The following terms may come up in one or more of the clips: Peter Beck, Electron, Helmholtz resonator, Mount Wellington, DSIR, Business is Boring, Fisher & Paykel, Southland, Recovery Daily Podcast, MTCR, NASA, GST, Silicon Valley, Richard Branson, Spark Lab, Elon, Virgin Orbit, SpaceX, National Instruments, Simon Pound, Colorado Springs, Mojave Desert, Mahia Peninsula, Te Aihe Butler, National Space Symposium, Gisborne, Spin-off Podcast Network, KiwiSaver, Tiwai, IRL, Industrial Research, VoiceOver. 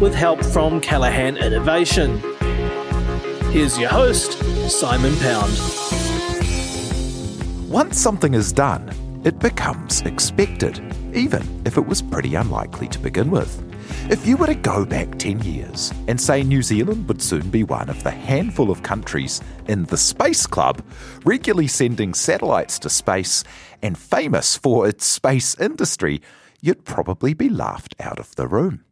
with help from Callaghan Innovation. Here's your host, Simon Pound. Once something is done, it becomes expected, even if it was pretty unlikely to begin with. If you were to go back 10 years and say New Zealand would soon be one of the handful of countries in the Space Club, regularly sending satellites to space and famous for its space industry, you'd probably be laughed out of the room.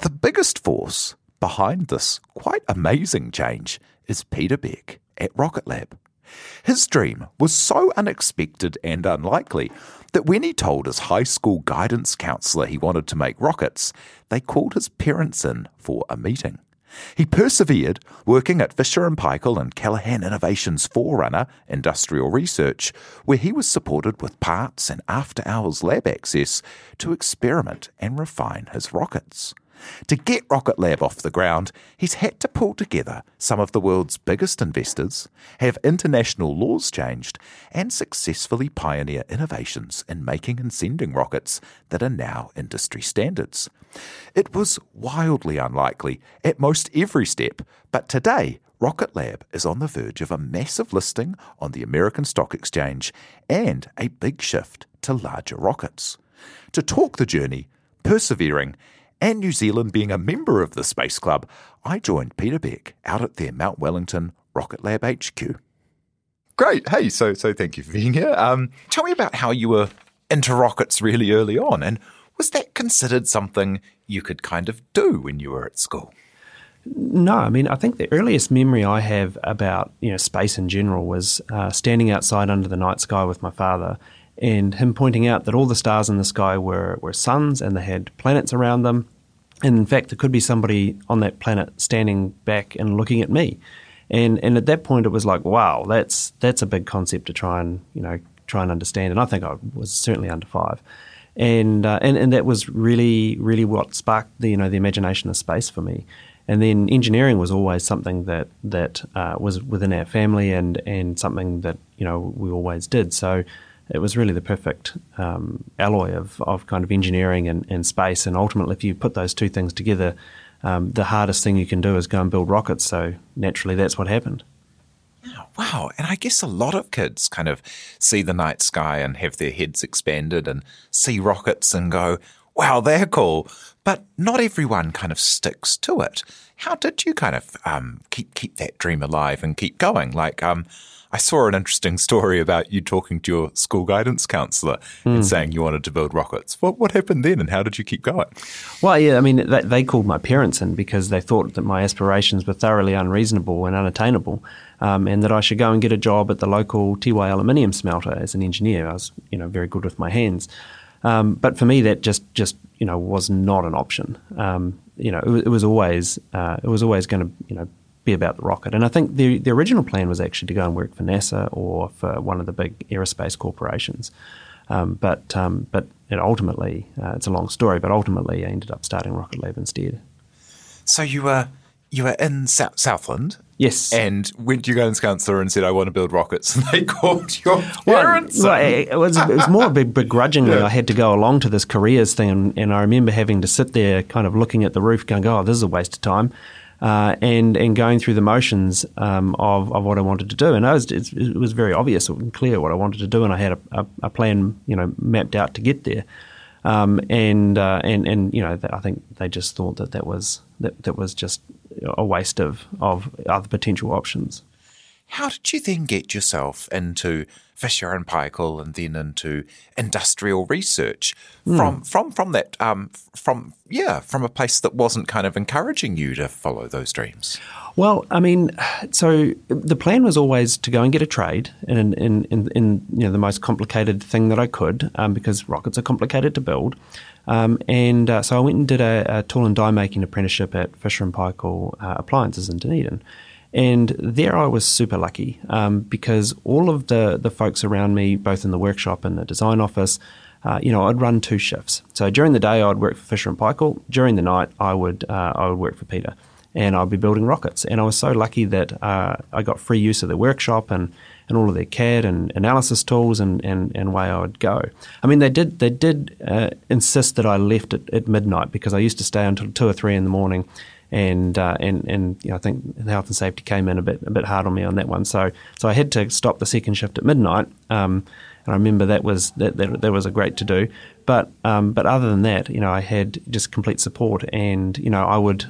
The biggest force behind this quite amazing change is Peter Beck at Rocket Lab. His dream was so unexpected and unlikely that when he told his high school guidance counsellor he wanted to make rockets, they called his parents in for a meeting. He persevered, working at Fisher & Paykel and Callaghan Innovation's forerunner, Industrial Research, where he was supported with parts and after-hours lab access to experiment and refine his rockets. To get Rocket Lab off the ground, he's had to pull together some of the world's biggest investors, have international laws changed, and successfully pioneer innovations in making and sending rockets that are now industry standards. It was wildly unlikely at most every step, but today Rocket Lab is on the verge of a massive listing on the American Stock Exchange and a big shift to larger rockets. To talk the journey, persevering, and New Zealand being a member of the Space Club, I joined Peter Beck out at their Mount Wellington Rocket Lab HQ. Great. Hey, so thank you for being here. Tell me about how you were into rockets really early on, and was that considered something you could kind of do when you were at school? No, I mean, I think the earliest memory I have about space in general was standing outside under the night sky with my father, and him pointing out that all the stars in the sky were suns and they had planets around them. And in fact, there could be somebody on that planet standing back and looking at me. And at that point, it was like, wow, that's a big concept to try and understand. And I think I was certainly under five. And that was really, really what sparked the imagination of space for me. And then engineering was always something that was within our family and something that, we always did. So it was really the perfect alloy of kind of engineering and space. And ultimately, if you put those two things together, the hardest thing you can do is go and build rockets. So naturally, that's what happened. Wow. And I guess a lot of kids kind of see the night sky and have their heads expanded and see rockets and go, wow, they're cool. But not everyone kind of sticks to it. How did you kind of keep that dream alive and keep going? Like, I saw an interesting story about you talking to your school guidance counsellor and saying you wanted to build rockets. What happened then and how did you keep going? Well, yeah, I mean, they called my parents in because they thought that my aspirations were thoroughly unreasonable and unattainable, and that I should go and get a job at the local Tiwai aluminium smelter as an engineer. I was, very good with my hands. But for me, that just was not an option. It was always going to, about the rocket. And I think the original plan was actually to go and work for NASA or for one of the big aerospace corporations. But it ultimately, it's a long story, but ultimately I ended up starting Rocket Lab instead. So you were in Southland? Yes. And went to your guidance counsellor and said, I want to build rockets. And they called your parents. Well, it was more begrudgingly. Yeah. I had to go along to this careers thing. And I remember having to sit there kind of looking at the roof going, oh, this is a waste of time. And going through the motions of what I wanted to do. And it was very obvious and clear what I wanted to do, and I had a plan, mapped out to get there. I think they just thought that was just a waste of other potential options. How did you then get yourself into Fisher and Paykel and then into industrial research from a place that wasn't kind of encouraging you to follow those dreams? Well, I mean, so the plan was always to go and get a trade in the most complicated thing that I could, because rockets are complicated to build. So I went and did a tool and die making apprenticeship at Fisher and Paykel Appliances in Dunedin. And there I was super lucky because all of the folks around me, both in the workshop and the design office, I'd run two shifts. So during the day, I'd work for Fisher and Paykel. During the night, I would work for Peter, and I'd be building rockets. And I was so lucky that I got free use of their workshop and all of their CAD and analysis tools and way I would go. I mean, they did insist that I left at midnight because I used to stay until 2 or 3 in the morning. And I think health and safety came in a bit hard on me on that one. So I had to stop the second shift at midnight. And I remember that was a great to do. But other than that, I had just complete support. And I would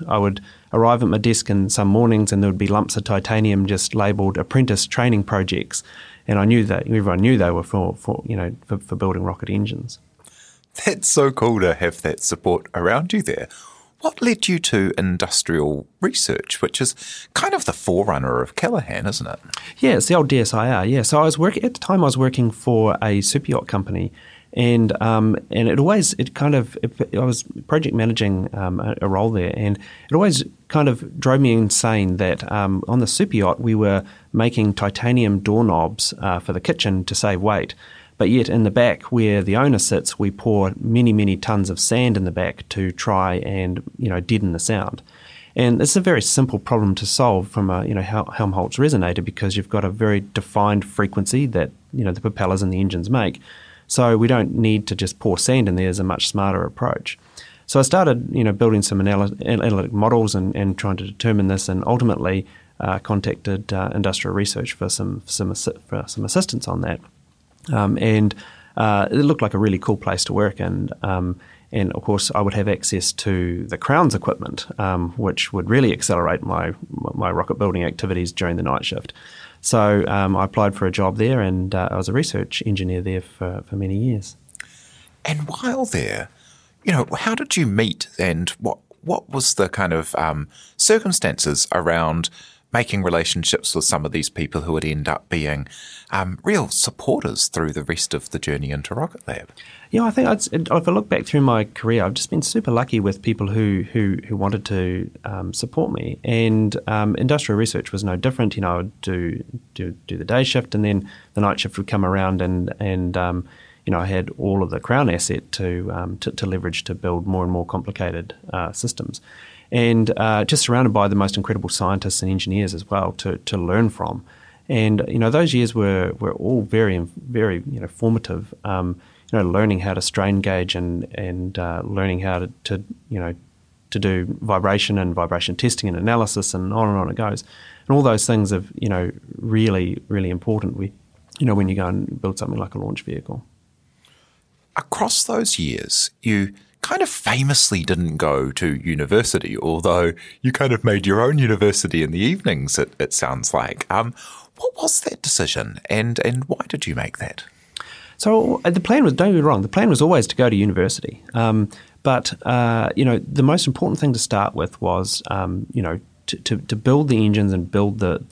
arrive at my desk in some mornings, and there would be lumps of titanium just labelled apprentice training projects. And I knew that everyone knew they were for building rocket engines. That's so cool to have that support around you there. What led you to industrial research, which is kind of the forerunner of Callaghan, isn't it? Yeah, it's the old DSIR. Yeah, so I was working for a super yacht company, and I was project managing a role there, and it always kind of drove me insane that on the super yacht we were making titanium doorknobs for the kitchen to save weight. But yet in the back where the owner sits, we pour many, many tons of sand in the back to try and, deaden the sound. And it's a very simple problem to solve from a, Helmholtz resonator, because you've got a very defined frequency that, the propellers and the engines make. So we don't need to just pour sand in there. It's a much smarter approach. So I started, building some analytic models and trying to determine this, and ultimately contacted Industrial Research for some assistance on that. It looked like a really cool place to work, and of course I would have access to the Crown's equipment, which would really accelerate my rocket building activities during the night shift. So I applied for a job there, and I was a research engineer there for many years. And while there, how did you meet, and what was the kind of circumstances around making relationships with some of these people who would end up being real supporters through the rest of the journey into Rocket Lab? I think if I look back through my career, I've just been super lucky with people who wanted to support me. And Industrial Research was no different. I would do the day shift, and then the night shift would come around, and I had all of the Crown asset to leverage to build more and more complicated systems. And just surrounded by the most incredible scientists and engineers as well to learn from. And, those years were all very, very, formative, learning how to strain gauge and learning how to do vibration and vibration testing and analysis, and on it goes. And all those things are, really, really important, when you go and build something like a launch vehicle. Across those years, you kind of famously didn't go to university, although you kind of made your own university in the evenings, it sounds like. What was that decision, and why did you make that? So the plan was, don't get me wrong, the plan was always to go to university. But the most important thing to start with was, to build the engines and build the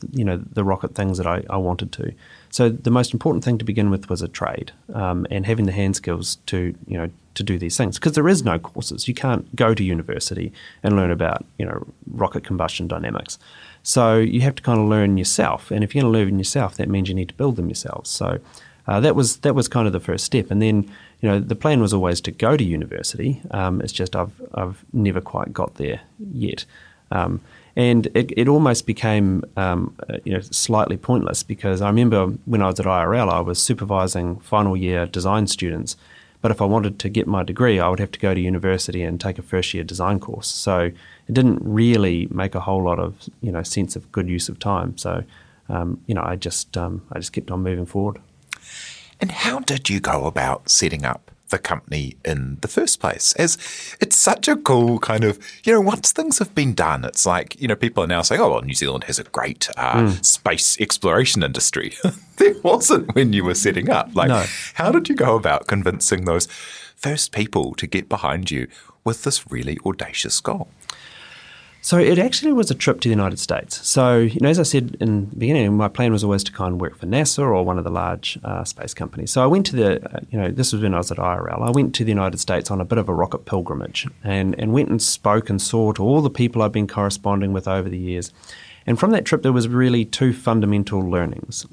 rocket things that I wanted to. So the most important thing to begin with was a trade, and having the hand skills to do these things, because there is no courses. You can't go to university and learn about, rocket combustion dynamics. So you have to kind of learn yourself, and if you're going to learn yourself, that means you need to build them yourself. So that was kind of the first step, and then the plan was always to go to university. It's just I've never quite got there yet. And it almost became, slightly pointless, because I remember when I was at IRL, I was supervising final year design students. But if I wanted to get my degree, I would have to go to university and take a first year design course. So it didn't really make a whole lot of, sense of good use of time. So, I just kept on moving forward. And how did you go about setting up the company in the first place? As it's such a cool kind of, you know, once things have been done, it's like, you know, people are now saying, oh, well, New Zealand has a great space exploration industry. There wasn't when you were setting up. Like, no. How did you go about convincing those first people to get behind you with this really audacious goal? So it actually was a trip to the United States. So, you know, as I said in the beginning, my plan was always to kind of work for NASA or one of the large space companies. So I went to the, you know, this was when I was at IRL. I went to the United States on a bit of a rocket pilgrimage and went and spoke and saw to all the people I've been corresponding with over the years. And from that trip, there was really two fundamental learnings.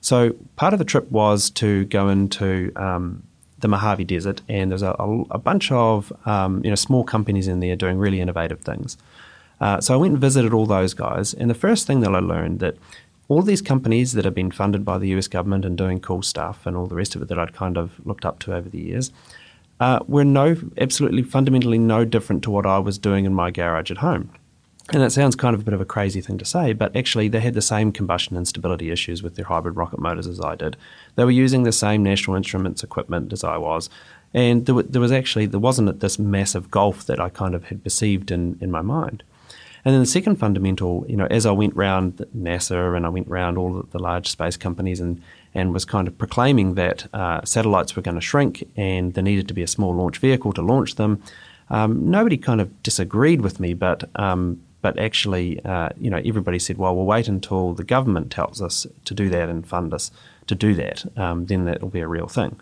So part of the trip was to go into the Mojave Desert, and there's a bunch of you know, small companies in there doing really innovative things. So I went and visited all those guys, and the first thing that I learned that all these companies that have been funded by the US government and doing cool stuff and all the rest of it that I'd kind of looked up to over the years were fundamentally no different to what I was doing in my garage at home. And that sounds kind of a bit of a crazy thing to say, but actually they had the same combustion and stability issues with their hybrid rocket motors as I did. They were using the same National Instruments equipment as I was. And there wasn't this massive gulf that I kind of had perceived in my mind. And then the second fundamental, you know, as I went round NASA and I went round all the large space companies and was kind of proclaiming that satellites were going to shrink and there needed to be a small launch vehicle to launch them, nobody kind of disagreed with me, but actually, you know, everybody said, well, we'll wait until the government tells us to do that and fund us to do that. Then that will be a real thing.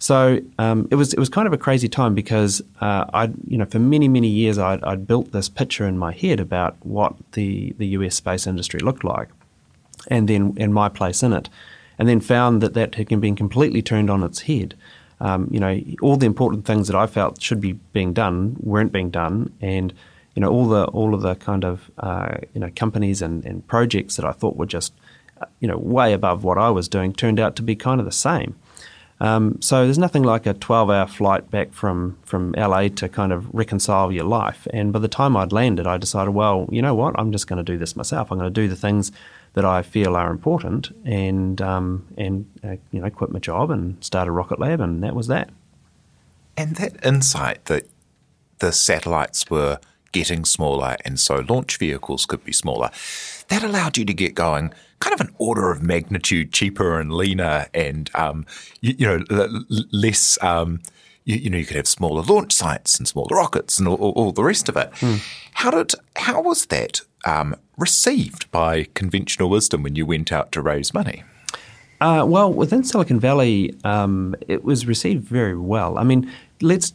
So it was kind of a crazy time because for many, many years, I'd built this picture in my head about what the US space industry looked like and my place in it, and then found that had been completely turned on its head. You know, all the important things that I felt should be being done weren't being done, and you know, all of the kind of you know, companies and projects that I thought were just, you know, way above what I was doing turned out to be kind of the same. So there's nothing like a 12-hour flight back from LA to kind of reconcile your life. And by the time I'd landed, I decided, well, you know what, I'm just going to do this myself. I'm going to do the things that I feel are important, and you know, quit my job and start a Rocket Lab, and that was that. And that insight that the satellites were getting smaller, and so launch vehicles could be smaller, that allowed you to get going kind of an order of magnitude cheaper and leaner, and less. You could have smaller launch sites and smaller rockets and all the rest of it. Mm. How was that received by conventional wisdom when you went out to raise money? Well, within Silicon Valley, it was received very well. I mean, let's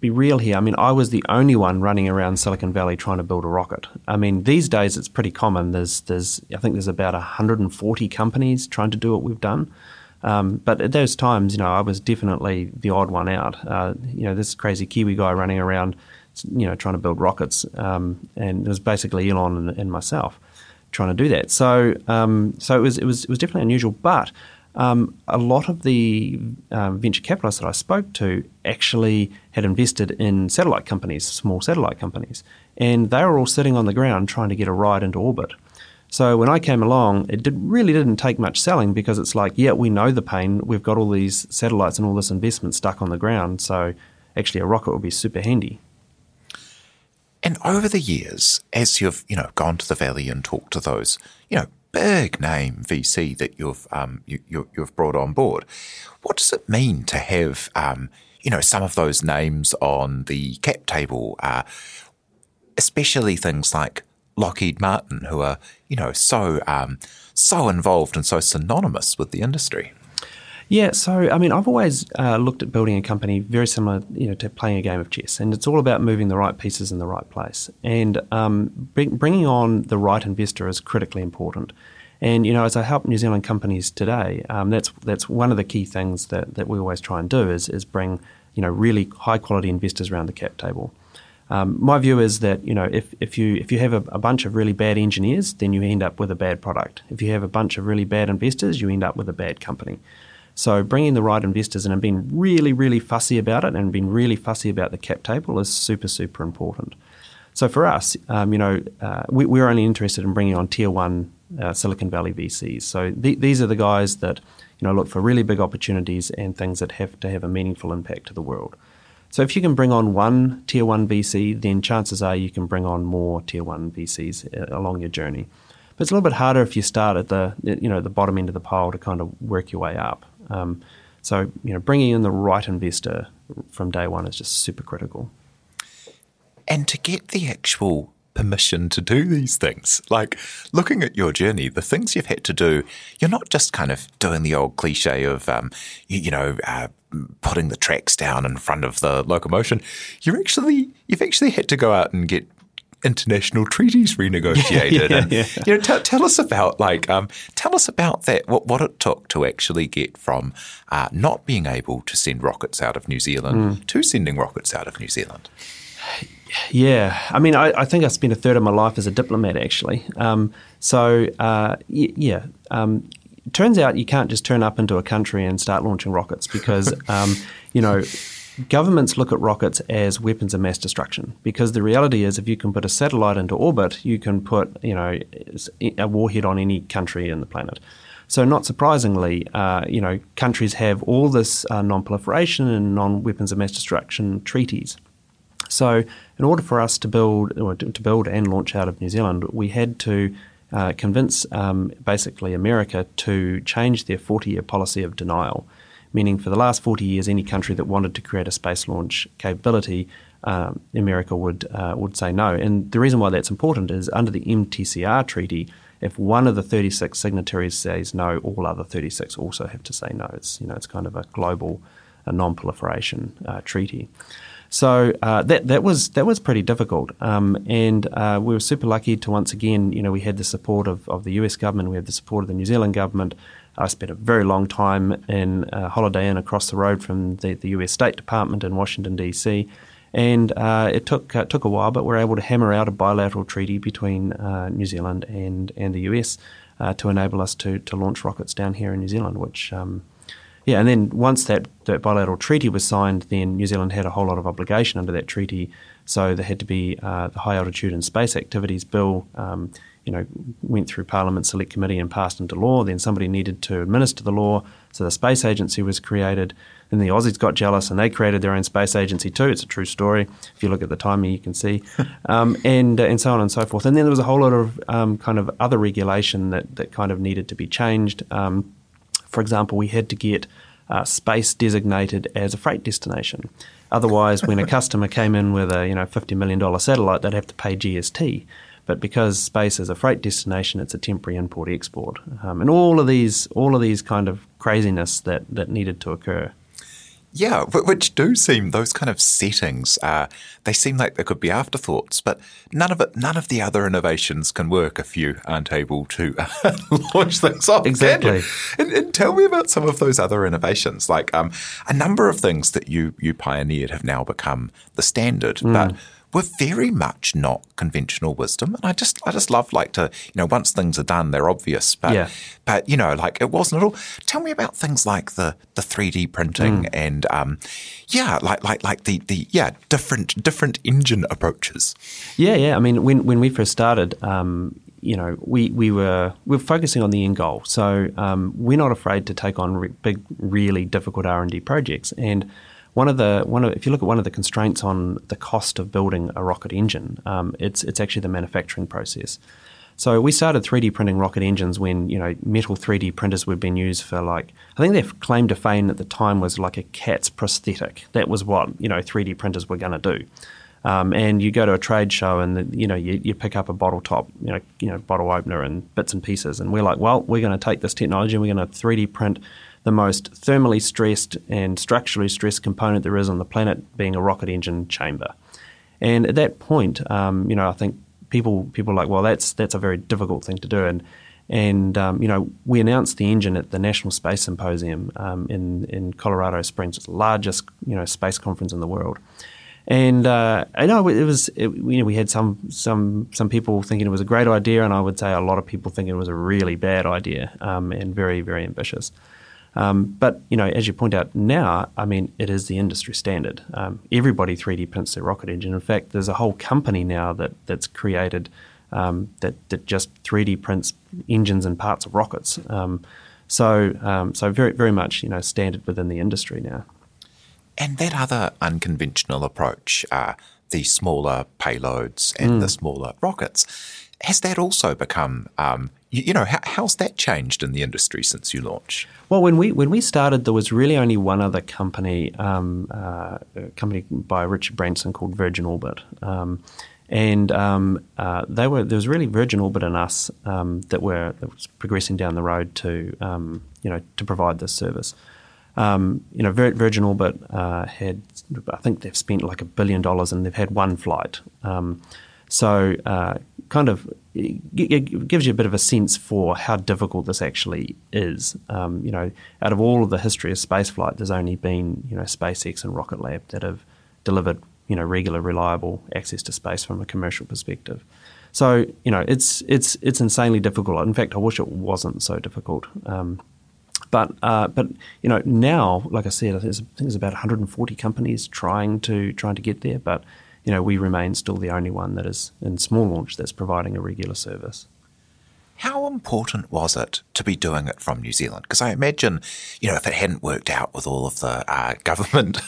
be real here. I mean, I was the only one running around Silicon Valley trying to build a rocket. I mean, these days it's pretty common. I think there's about 140 companies trying to do what we've done. But at those times, you know, I was definitely the odd one out. You know, this crazy Kiwi guy running around, you know, trying to build rockets. And it was basically Elon and myself trying to do that. So it was definitely unusual, but a lot of the venture capitalists that I spoke to actually had invested in satellite companies, small satellite companies, and they were all sitting on the ground trying to get a ride into orbit. So when I came along, it really didn't take much selling, because it's like, yeah, we know the pain. We've got all these satellites and all this investment stuck on the ground, so actually a rocket would be super handy. And over the years, as you've, you know, gone to the Valley and talked to those, you know, big name VC that you've brought on board, what does it mean to have, you know, some of those names on the cap table, especially things like Lockheed Martin, who are, you know, so involved and so synonymous with the industry? Yeah, so I mean, I've always looked at building a company very similar, you know, to playing a game of chess, and it's all about moving the right pieces in the right place, and bringing on the right investor is critically important. And you know, as I help New Zealand companies today, that's one of the key things that we always try and do is bring, you know, really high quality investors around the cap table. My view is that, you know, if you have a bunch of really bad engineers, then you end up with a bad product. If you have a bunch of really bad investors, you end up with a bad company. So bringing the right investors in and being really, really fussy about it and being really fussy about the cap table is super, super important. So for us, you know, we're only interested in bringing on tier one Silicon Valley VCs. So these are the guys that, you know, look for really big opportunities and things that have to have a meaningful impact to the world. So if you can bring on one Tier 1 VC, then chances are you can bring on more Tier 1 VCs along your journey. But it's a little bit harder if you start at the bottom end of the pile to kind of work your way up. So bringing in the right investor from day one is just super critical. And to get the actual permission to do these things, like looking at your journey, the things you've had to do, you're not just kind of doing the old cliche of, putting the tracks down in front of the locomotion. You've actually had to go out and get international treaties renegotiated. Tell us about that. What it took to actually get from not being able to send rockets out of New Zealand to sending rockets out of New Zealand. Yeah, I mean, I think I spent a third of my life as a diplomat, actually. Turns out you can't just turn up into a country and start launching rockets because, governments look at rockets as weapons of mass destruction because the reality is if you can put a satellite into orbit, you can put, a warhead on any country in the planet. So not surprisingly, countries have all this non-proliferation and non-weapons of mass destruction treaties. So in order for us to build and launch out of New Zealand, we had to convince basically America to change their 40-year policy of denial, meaning for the last 40 years, any country that wanted to create a space launch capability, America would say no. And the reason why that's important is under the MTCR treaty, if one of the 36 signatories says no, all other 36 also have to say no. It's kind of a global non-proliferation treaty. So that was pretty difficult, and we were super lucky to once again, we had the support of the US government, we had the support of the New Zealand government. I spent a very long time in Holiday Inn across the road from the US State Department in Washington DC, and it took a while, but we were able to hammer out a bilateral treaty between New Zealand and the US to enable us to launch rockets down here in New Zealand, which. And then once that bilateral treaty was signed, then New Zealand had a whole lot of obligation under that treaty. So there had to be the High Altitude and Space Activities Bill, went through Parliament Select Committee and passed into law. Then somebody needed to administer the law, so the Space Agency was created. Then the Aussies got jealous and they created their own Space Agency too. It's a true story. If you look at the timing, you can see, and so on and so forth. And then there was a whole lot of kind of other regulation that kind of needed to be changed. For example, we had to get space designated as a freight destination. Otherwise, when a customer came in with a $50 million satellite, they'd have to pay GST. But because space is a freight destination, it's a temporary import-export, and all of these kind of craziness that needed to occur. Yeah, which do seem those kind of settings. They seem like they could be afterthoughts, but none of the other innovations can work if you aren't able to launch things off. Exactly. And tell me about some of those other innovations. Like a number of things that you pioneered have now become the standard, but were very much not conventional wisdom. And I just love once things are done, they're obvious. But, it wasn't at all. Tell me about things like the 3D printing and, different engine approaches. Yeah, yeah. I mean, when we first started, we were focusing on the end goal. So we're not afraid to take on big, really difficult R&D projects. And if you look at one of the constraints on the cost of building a rocket engine, it's actually the manufacturing process. So we started 3D printing rocket engines when metal 3D printers were being used for I think their claim to fame at the time was like a cat's prosthetic. That was what 3D printers were going to do. And you go to a trade show and you pick up a bottle top, bottle opener and bits and pieces, and we're like, well, we're going to take this technology and we're going to 3D print the most thermally stressed and structurally stressed component there is on the planet, being a rocket engine chamber. And at that point, I think people were like, well, that's a very difficult thing to do. And we announced the engine at the National Space Symposium in Colorado Springs, its largest space conference in the world. And I know we had some people thinking it was a great idea, and I would say a lot of people thinking it was a really bad idea and very, very ambitious. But as you point out now, I mean, it is the industry standard. Everybody 3D prints their rocket engine. In fact, there's a whole company now that's created that just 3D prints engines and parts of rockets. So very, very much standard within the industry now. And that other unconventional approach, the smaller payloads and the smaller rockets, has that also become, how's that changed in the industry since you launched? Well, when we started, there was really only one other company, a company by Richard Branson called Virgin Orbit. There was really Virgin Orbit and us that was progressing down the road to provide this service. Virgin Orbit had, I think they've spent like $1 billion and they've had one flight. It gives you a bit of a sense for how difficult this actually is. Out of all of the history of spaceflight, there's only been, SpaceX and Rocket Lab that have delivered, regular, reliable access to space from a commercial perspective. So, it's insanely difficult. In fact, I wish it wasn't so difficult. But now, like I said, I think there's about 140 companies trying to get there. But we remain still the only one that is in small launch that's providing a regular service. How important was it to be doing it from New Zealand? Because I imagine, if it hadn't worked out with all of the government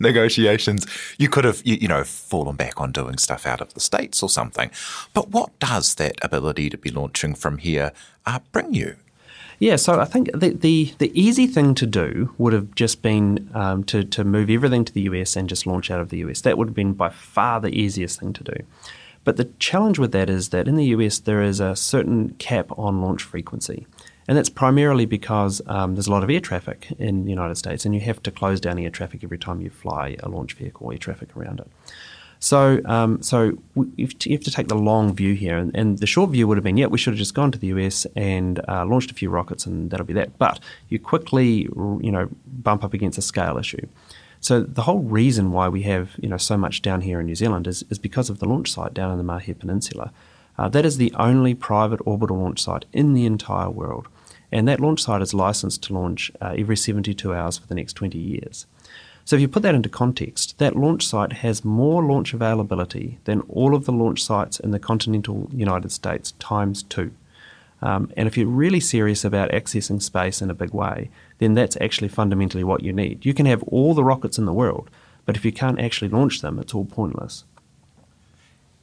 negotiations, you could have, fallen back on doing stuff out of the States or something. But what does that ability to be launching from here bring you? Yeah, so I think the easy thing to do would have just been to move everything to the US and just launch out of the US. That would have been by far the easiest thing to do. But the challenge with that is that in the US there is a certain cap on launch frequency. And that's primarily because there's a lot of air traffic in the United States and you have to close down air traffic every time you fly a launch vehicle, air traffic around it. So you have to take the long view here. And the short view would have been, we should have just gone to the US and launched a few rockets and that'll be that. But you quickly, bump up against a scale issue. So the whole reason why we have, so much down here in New Zealand is because of the launch site down in the Mahia Peninsula. That is the only private orbital launch site in the entire world. And that launch site is licensed to launch every 72 hours for the next 20 years. So if you put that into context, that launch site has more launch availability than all of the launch sites in the continental United States times 2. And if you're really serious about accessing space in a big way, then that's actually fundamentally what you need. You can have all the rockets in the world, but if you can't actually launch them, it's all pointless.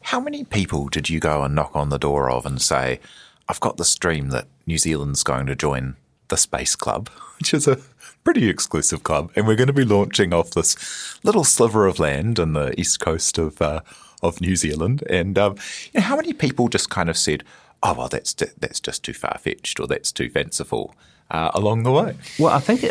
How many people did you go and knock on the door of and say, I've got this dream that New Zealand's going to join the Space Club, which is a pretty exclusive club, and we're going to be launching off this little sliver of land on the east coast of New Zealand. And how many people just kind of said, "Oh well, that's just too far-fetched," or "That's too fanciful," along the way? Well, I think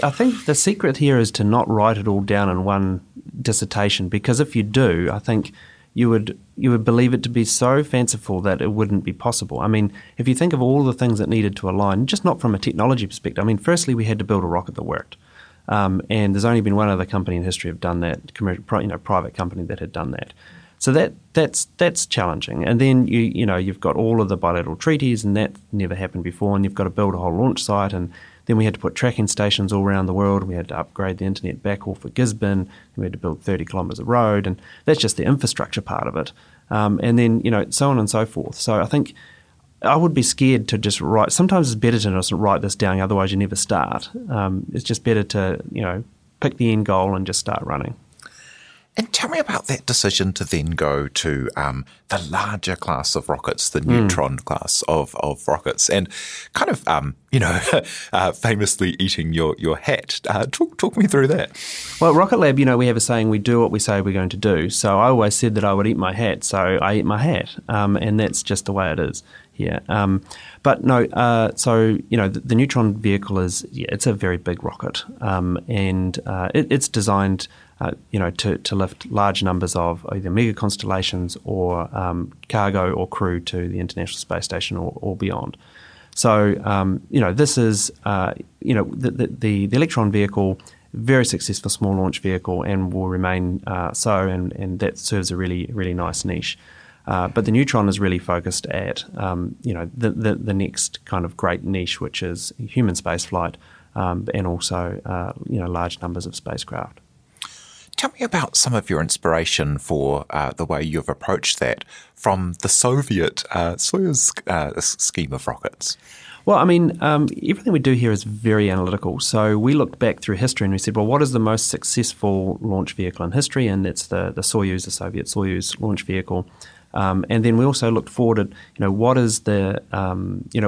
the secret here is to not write it all down in one dissertation, because if you do, I think you would believe it to be so fanciful that it wouldn't be possible. I mean, if you think of all the things that needed to align, just not from a technology perspective. I mean, firstly, we had to build a rocket that worked. And there's only been one other company in history have done that, private company that had done that. So that's challenging. And then you've got all of the bilateral treaties, and that never happened before. And you've got to build a whole launch site, and then we had to put tracking stations all around the world. We had to upgrade the internet backhaul for Gisborne. And we had to build 30 kilometres of road, and that's just the infrastructure part of it. And then so on and so forth. So I think I would be scared to just write. Sometimes it's better to just write this down, otherwise you never start. It's just better to pick the end goal and just start running. And tell me about that decision to then go to the larger class of rockets, the Neutron class of rockets, and kind of, famously eating your hat. Talk me through that. Well, at Rocket Lab, we have a saying, we do what we say we're going to do. So I always said that I would eat my hat, so I eat my hat. And that's just the way it is. Yeah, the Neutron vehicle it's a very big rocket, and it's designed, to lift large numbers of either mega constellations or cargo or crew to the International Space Station or beyond. So, this is, the Electron vehicle, very successful small launch vehicle, and will remain so, and that serves a really, really nice niche. But the Neutron is really focused at, the next kind of great niche, which is human spaceflight, and also, large numbers of spacecraft. Tell me about some of your inspiration for the way you've approached that from the Soviet Soyuz scheme of rockets. Well, I mean, everything we do here is very analytical. So we looked back through history and we said, well, what is the most successful launch vehicle in history? And it's the Soyuz, the Soviet Soyuz launch vehicle. And then we also looked forward at, what is the,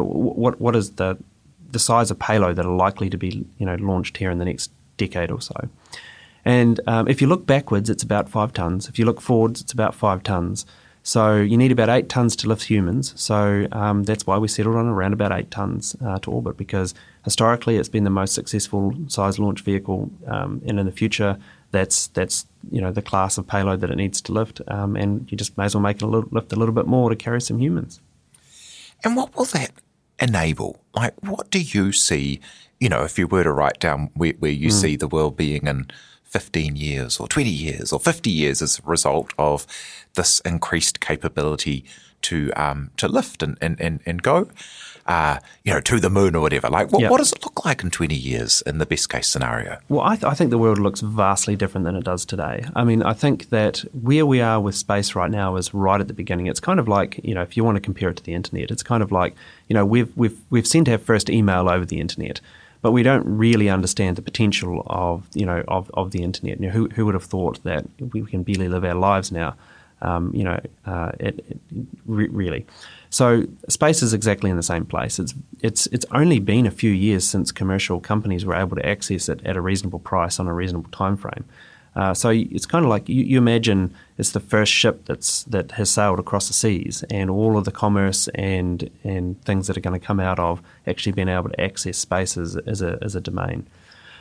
what is the size of payload that are likely to be, launched here in the next decade or so. And if you look backwards, it's about 5 tons. If you look forwards, it's about 5 tons. So you need about 8 tons to lift humans. So that's why we settled on around about 8 tons to orbit, because historically it's been the most successful size launch vehicle, and in the future that's the class of payload that it needs to lift, and you just may as well make it lift a little bit more to carry some humans. And what will that enable? Like, what do you see? If you were to write down where you see the world being in 15 years or 20 years or 50 years as a result of this increased capability to lift and go, to the moon or whatever. Like, what does it look like in 20 years in the best case scenario? Well, I think the world looks vastly different than it does today. I mean, I think that where we are with space right now is right at the beginning. It's kind of like, if you want to compare it to the internet, it's kind of like, we've seemed to have first email over the internet, but we don't really understand the potential of the internet. Who would have thought that we can barely live our lives now? Really. So space is exactly in the same place. It's only been a few years since commercial companies were able to access it at a reasonable price on a reasonable time frame. So it's kind of like you imagine it's the first ship that has sailed across the seas, and all of the commerce and things that are going to come out of actually being able to access space as a domain.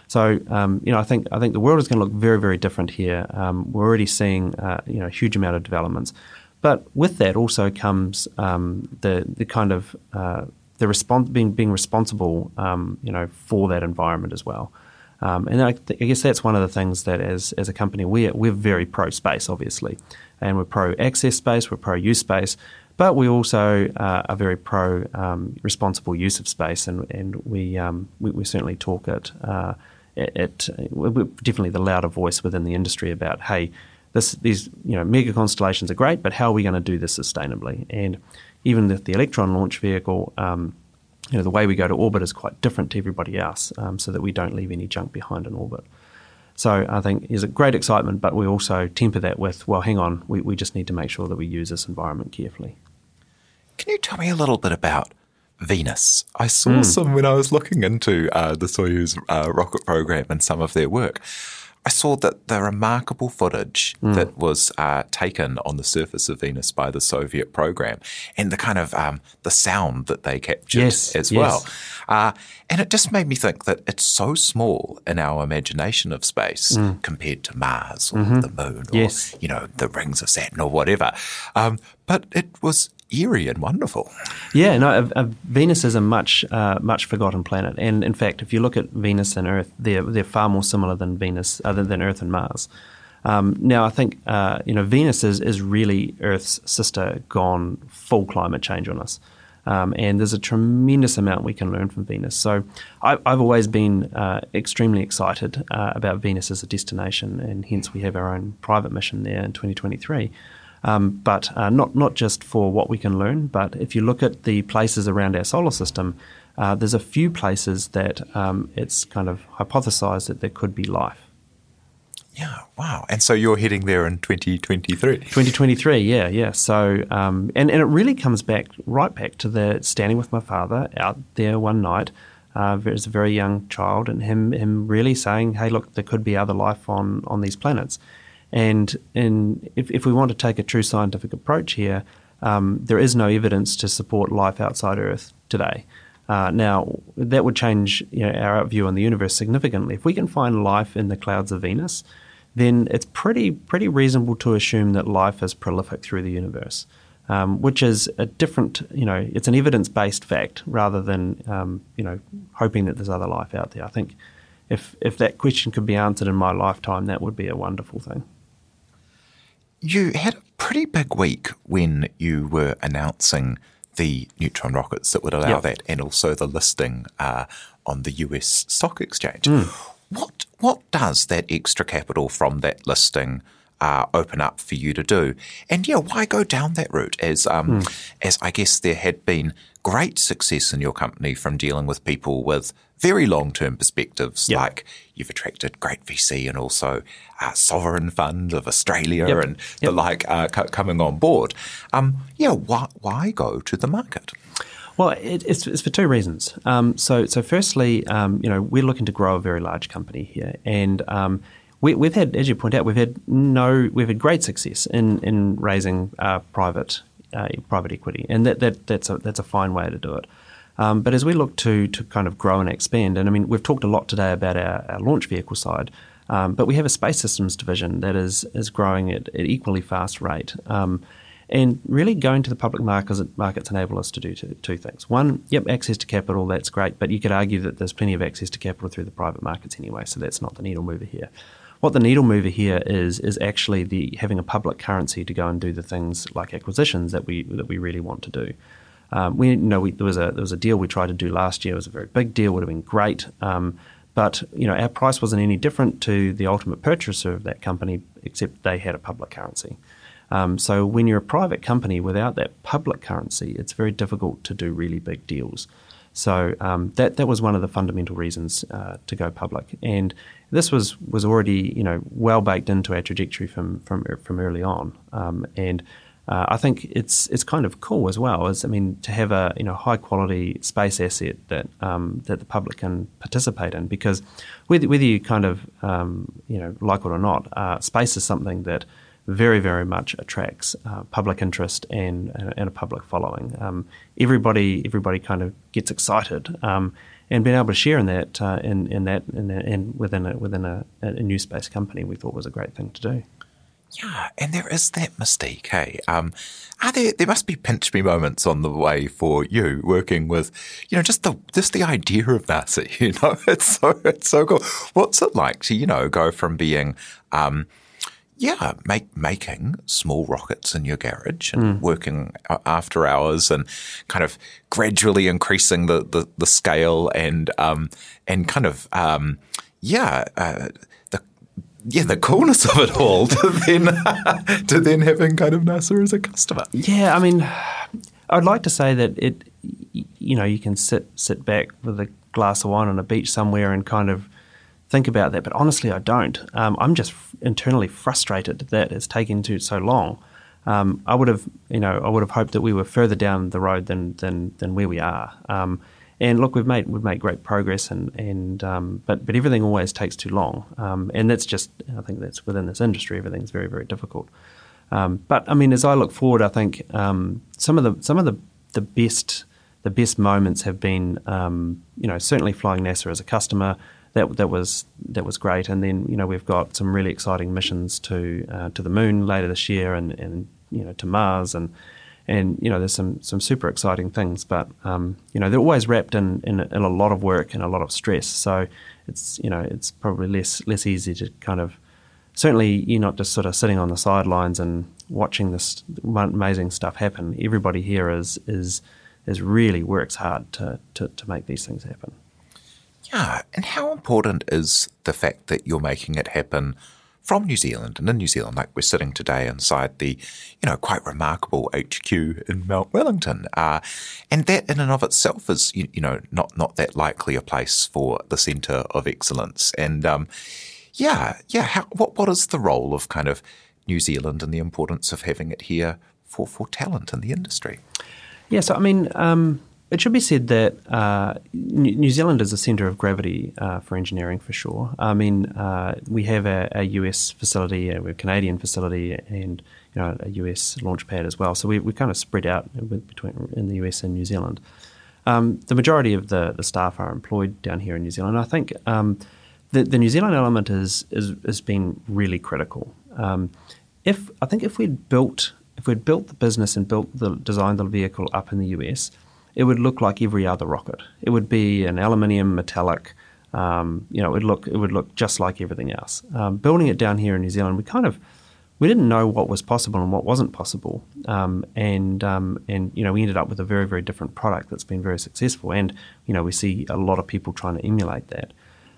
So I think the world is going to look very, very different here. We're already seeing a huge amount of developments, but with that also comes the kind of the response being responsible for that environment as well. And I guess that's one of the things that as a company, we're very pro-space, obviously, and we're pro-access space, we're pro-use space, but we also are very pro-responsible use of space, and we certainly talk we're definitely the louder voice within the industry about, hey, these mega constellations are great, but how are we going to do this sustainably? And even the Electron launch vehicle, the way we go to orbit is quite different to everybody else, so that we don't leave any junk behind in orbit. So I think there's a great excitement, but we also temper that with, well, hang on, we just need to make sure that we use this environment carefully. Can you tell me a little bit about Venus? I saw some when I was looking into the Soyuz rocket program and some of their work. I saw that the remarkable footage that was taken on the surface of Venus by the Soviet program, and the kind of the sound that they captured well. And it just made me think that it's so small in our imagination of space compared to Mars or the moon or, the rings of Saturn or whatever. But it was eerie and wonderful. Yeah, no, Venus is a much forgotten planet, and in fact, if you look at Venus and Earth, they're far more similar than Venus, other than Earth and Mars. Now, I think Venus is really Earth's sister gone full climate change on us, and there's a tremendous amount we can learn from Venus. So, I've always been extremely excited about Venus as a destination, and hence we have our own private mission there in 2023. But not just for what we can learn, but if you look at the places around our solar system, there's a few places that it's kind of hypothesised that there could be life. Yeah, wow. And so you're heading there in 2023. 2023, yeah. So, and it really comes right back to the standing with my father out there one night as a very young child, and him really saying, hey, look, there could be other life on these planets. And if we want to take a true scientific approach here, there is no evidence to support life outside Earth today. Now, that would change our view on the universe significantly. If we can find life in the clouds of Venus, then it's pretty reasonable to assume that life is prolific through the universe, which is a different, it's an evidence-based fact rather than, hoping that there's other life out there. I think if that question could be answered in my lifetime, that would be a wonderful thing. You had a pretty big week when you were announcing the Neutron rockets that would allow that, and also the listing on the US Stock Exchange. What does that extra capital from that listing open up for you to do? And why go down that route? As I guess there had been great success in your company from dealing with people with very long-term perspectives, yep. like you've attracted great VC and also Sovereign Fund of Australia yep. and yep. the like coming on board. Why go to the market? Well, it's for two reasons. So firstly, we're looking to grow a very large company here, and we've had, as you point out, we've had great success in raising private equity, and that's a fine way to do it. But as we look to kind of grow and expand, and I mean, we've talked a lot today about our launch vehicle side, but we have a space systems division that is growing at an equally fast rate. And really going to the public markets enable us to do two things. One, access to capital, that's great, but you could argue that there's plenty of access to capital through the private markets anyway, so that's not the needle mover here. What the needle mover here is actually having a public currency to go and do the things like acquisitions that we really want to do. There was a deal we tried to do last year. It was a very big deal, would have been great, but our price wasn't any different to the ultimate purchaser of that company, except they had a public currency. So when you're a private company without that public currency, it's very difficult to do really big deals. So that was one of the fundamental reasons to go public, and this was already well baked into our trajectory from early on. I think it's kind of cool as well. To have a high quality space asset that the public can participate in, because whether you kind of like it or not, space is something that very, very much attracts public interest and a public following. Everybody kind of gets excited, and being able to share in that within a new space company, we thought was a great thing to do. Yeah, and there is that mystique, hey? There must be pinch me moments on the way for you working with, just the idea of NASA. It's so cool. What's it like to go from being making small rockets in your garage and working after hours and kind of gradually increasing the scale and the coolness of it all to then having kind of NASA as a customer. Yeah, I'd like to say that you can sit back with a glass of wine on a beach somewhere and kind of think about that, but honestly I don't. I'm just internally frustrated that it's taken so long. I would have hoped that we were further down the road than where we are. And look, we've made great progress, but everything always takes too long. And that's just, I think that's within this industry, everything's very, very difficult. But as I look forward, I think some of the best moments have been certainly flying NASA as a customer. That was great, and then we've got some really exciting missions to the moon later this year, and to Mars, and there's some super exciting things, but they're always wrapped in a lot of work and a lot of stress. So it's probably less easy to kind of, certainly you're not just sort of sitting on the sidelines and watching this amazing stuff happen. Everybody here is really works hard to make these things happen. Yeah, and how important is the fact that you're making it happen from New Zealand and in New Zealand? Like, we're sitting today inside the, quite remarkable HQ in Mount Wellington, and that in and of itself is, not that likely a place for the centre of excellence. And what is the role of kind of New Zealand and the importance of having it here for talent in the industry? Yeah, so it should be said that New Zealand is a centre of gravity for engineering, for sure. We have a US facility, we have a Canadian facility, and a US launch pad as well. So we're kind of spread out between the US and New Zealand. The majority of the staff are employed down here in New Zealand. I think the New Zealand element has been really critical. If we'd built the business and designed the vehicle up in the US, it would look like every other rocket. It would be an aluminium metallic. It would look just like everything else. Building it down here in New Zealand, we didn't know what was possible and what wasn't possible, we ended up with a very, very different product that's been very successful. And we see a lot of people trying to emulate that.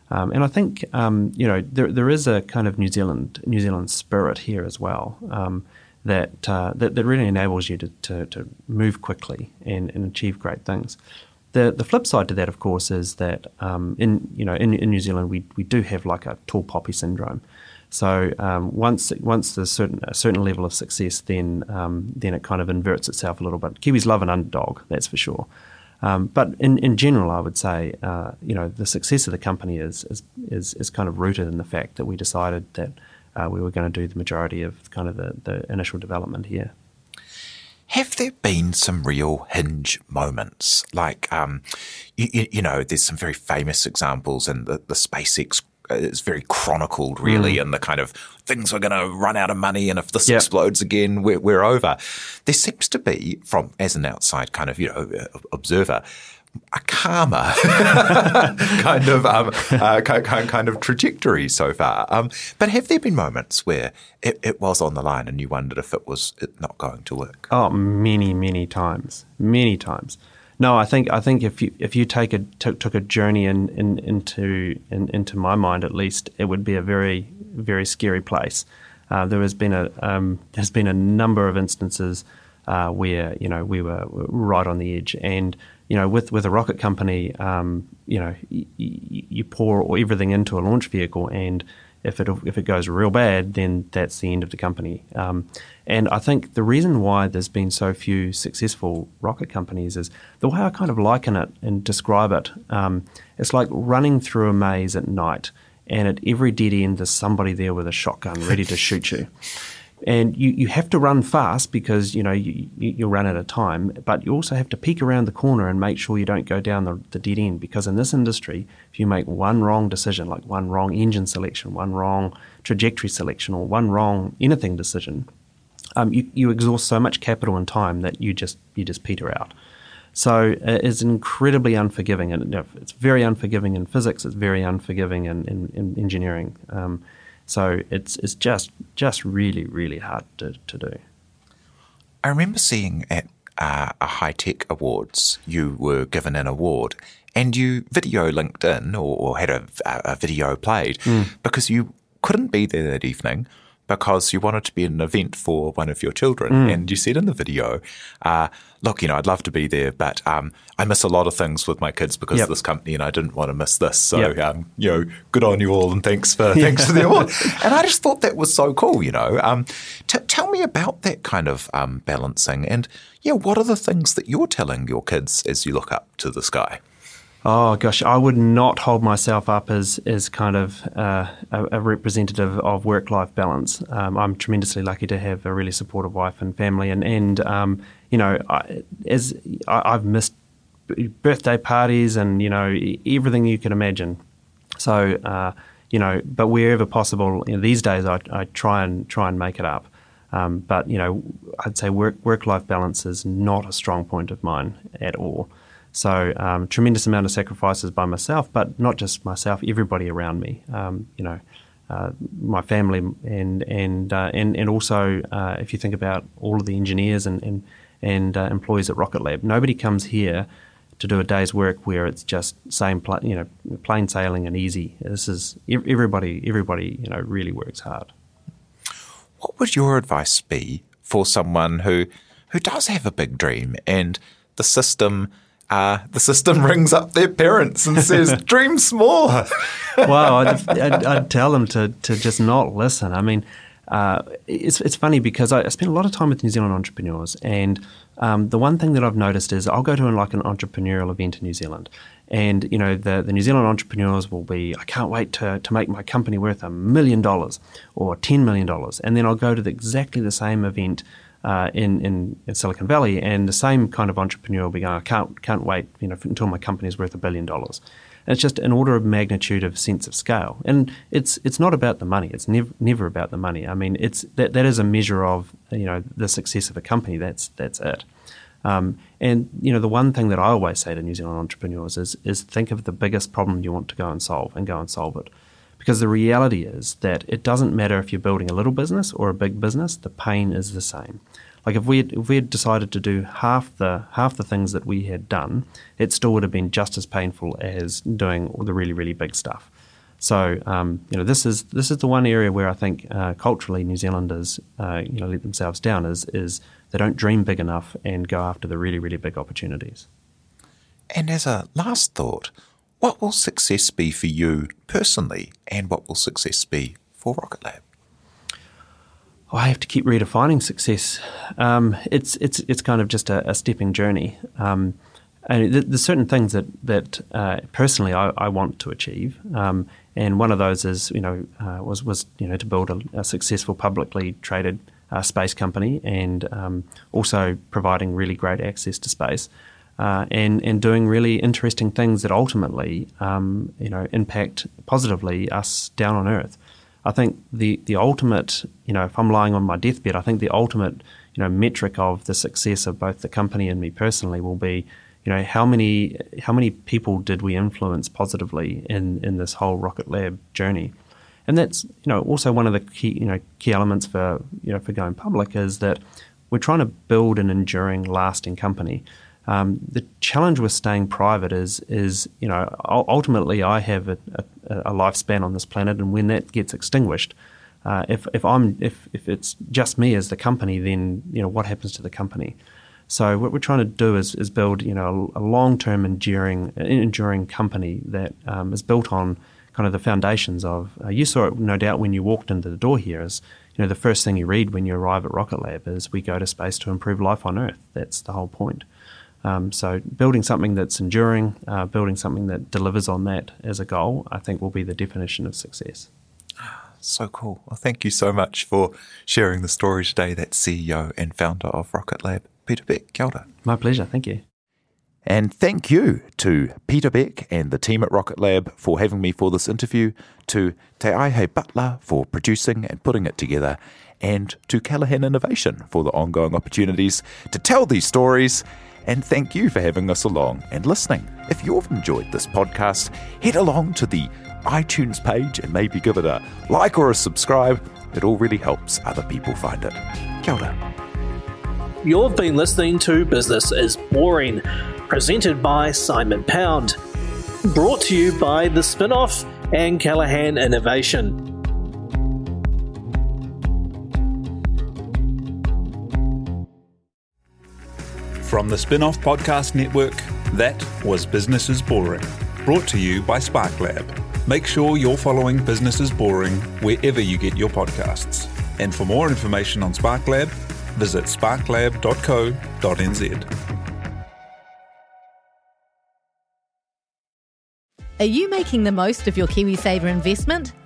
And I think there is a kind of New Zealand spirit here as well. that really enables you to move quickly and achieve great things. The flip side to that, of course, is that in New Zealand we do have like a tall poppy syndrome. So once there's a certain level of success, then it kind of inverts itself a little bit. Kiwis love an underdog, that's for sure. But in general, I would say the success of the company is kind of rooted in the fact that we decided that we were going to do the majority of kind of the initial development here. Have there been some real hinge moments? Like, there's some very famous examples, and the SpaceX is very chronicled, really, and the kind of things are going to run out of money, and if this explodes again, we're over. There seems to be, from as an outside kind of observer, a calmer kind of trajectory so far. But have there been moments where it was on the line and you wondered if it was not going to work? Oh, many times. No, I think if you took a journey into my mind, at least, it would be a very, very scary place. There's been a number of instances where we were right on the edge, and with a rocket company, you pour everything into a launch vehicle, and if it goes real bad, then that's the end of the company. And I think the reason why there's been so few successful rocket companies is the way I kind of liken it and describe it. It's like running through a maze at night, and at every dead end there's somebody there with a shotgun ready to shoot you. And you have to run fast because, you'll run out of time, but you also have to peek around the corner and make sure you don't go down the dead end, because in this industry, if you make one wrong decision, like one wrong engine selection, one wrong trajectory selection, or one wrong anything decision, you exhaust so much capital and time that you just peter out. So it's incredibly unforgiving, and it's very unforgiving in physics, it's very unforgiving in engineering. So it's just really, really hard to do. I remember seeing at a high-tech awards, you were given an award and you video linked in or had a video played because you couldn't be there that evening because you wanted to be at an event for one of your children. And you said in the video, look, I'd love to be there, but I miss a lot of things with my kids because of this company, and I didn't want to miss this. So, good on you all, and thanks for the award. And I just thought that was so cool, Tell me about that kind of balancing, and, what are the things that you're telling your kids as you look up to the sky? Oh gosh, I would not hold myself up as kind of a representative of work-life balance. I'm tremendously lucky to have a really supportive wife and family, and I've missed birthday parties and everything you can imagine. So but wherever possible, these days I try and make it up. But I'd say work-life balance is not a strong point of mine at all. So tremendous amount of sacrifices by myself, but not just myself, everybody around me, my family, and also if you think about all of the engineers and employees at Rocket Lab, nobody comes here to do a day's work where it's just plain sailing and easy. This is everybody really works hard. What would your advice be for someone who does have a big dream and the system rings up their parents and says, dream smaller? Well, I'd tell them to just not listen. I mean, it's funny because I spend a lot of time with New Zealand entrepreneurs, and the one thing that I've noticed is I'll go to an entrepreneurial event in New Zealand, and the New Zealand entrepreneurs will be, I can't wait to make my company worth $1 million or $10 million. And then I'll go to exactly the same event in Silicon Valley, and the same kind of entrepreneur will be going, I can't wait, until my company's worth $1 billion. And it's just an order of magnitude of sense of scale, and it's not about the money. It's never about the money. I mean, it's that is a measure of the success of a company. That's it. And the one thing that I always say to New Zealand entrepreneurs is think of the biggest problem you want to go and solve it. Because the reality is that it doesn't matter if you're building a little business or a big business, the pain is the same. Like if we had decided to do half the things that we had done, it still would have been just as painful as doing all the really, really big stuff. So this is the one area where I think culturally New Zealanders let themselves down is they don't dream big enough and go after the really, really big opportunities. And as a last thought, what will success be for you personally, and what will success be for Rocket Lab? Oh, I have to keep redefining success. It's kind of just a stepping journey. And there's certain things that personally I want to achieve, and one of those is to build a successful publicly traded space company, and also providing really great access to space, and doing really interesting things that ultimately impact positively us down on Earth. I think the ultimate, if I'm lying on my deathbed, I think the ultimate metric of the success of both the company and me personally will be, how many people did we influence positively in this whole Rocket Lab journey? And that's also one of the key elements for going public, is that we're trying to build an enduring, lasting company. The challenge with staying private is ultimately I have a lifespan on this planet, and when that gets extinguished, if it's just me as the company, then what happens to the company? So what we're trying to do is build, a long-term enduring company that is built on kind of the foundations of. You saw it, no doubt, when you walked into the door here. Is the first thing you read when you arrive at Rocket Lab is we go to space to improve life on Earth. That's the whole point. So building something that's enduring, building something that delivers on that as a goal, I think will be the definition of success. So cool. Well, thank you so much for sharing the story today. That's CEO and founder of Rocket Lab, Peter Beck. Kia ora. My pleasure. Thank you. And thank you to Peter Beck and the team at Rocket Lab for having me for this interview, to Te Aihe Butler for producing and putting it together, and to Callaghan Innovation for the ongoing opportunities to tell these stories. And thank you for having us along and listening. If you've enjoyed this podcast, head along to the iTunes page and maybe give it a like or a subscribe. It all really helps other people find it. Kia ora. You've been listening to Business is Boring, presented by Simon Pound. Brought to you by The Spin-off and Callaghan Innovation. From the Spin-off Podcast Network, that was Business is Boring, brought to you by Spark Lab. Make sure you're following Business is Boring wherever you get your podcasts. And for more information on Spark Lab, visit sparklab.co.nz. Are you making the most of your KiwiSaver investment?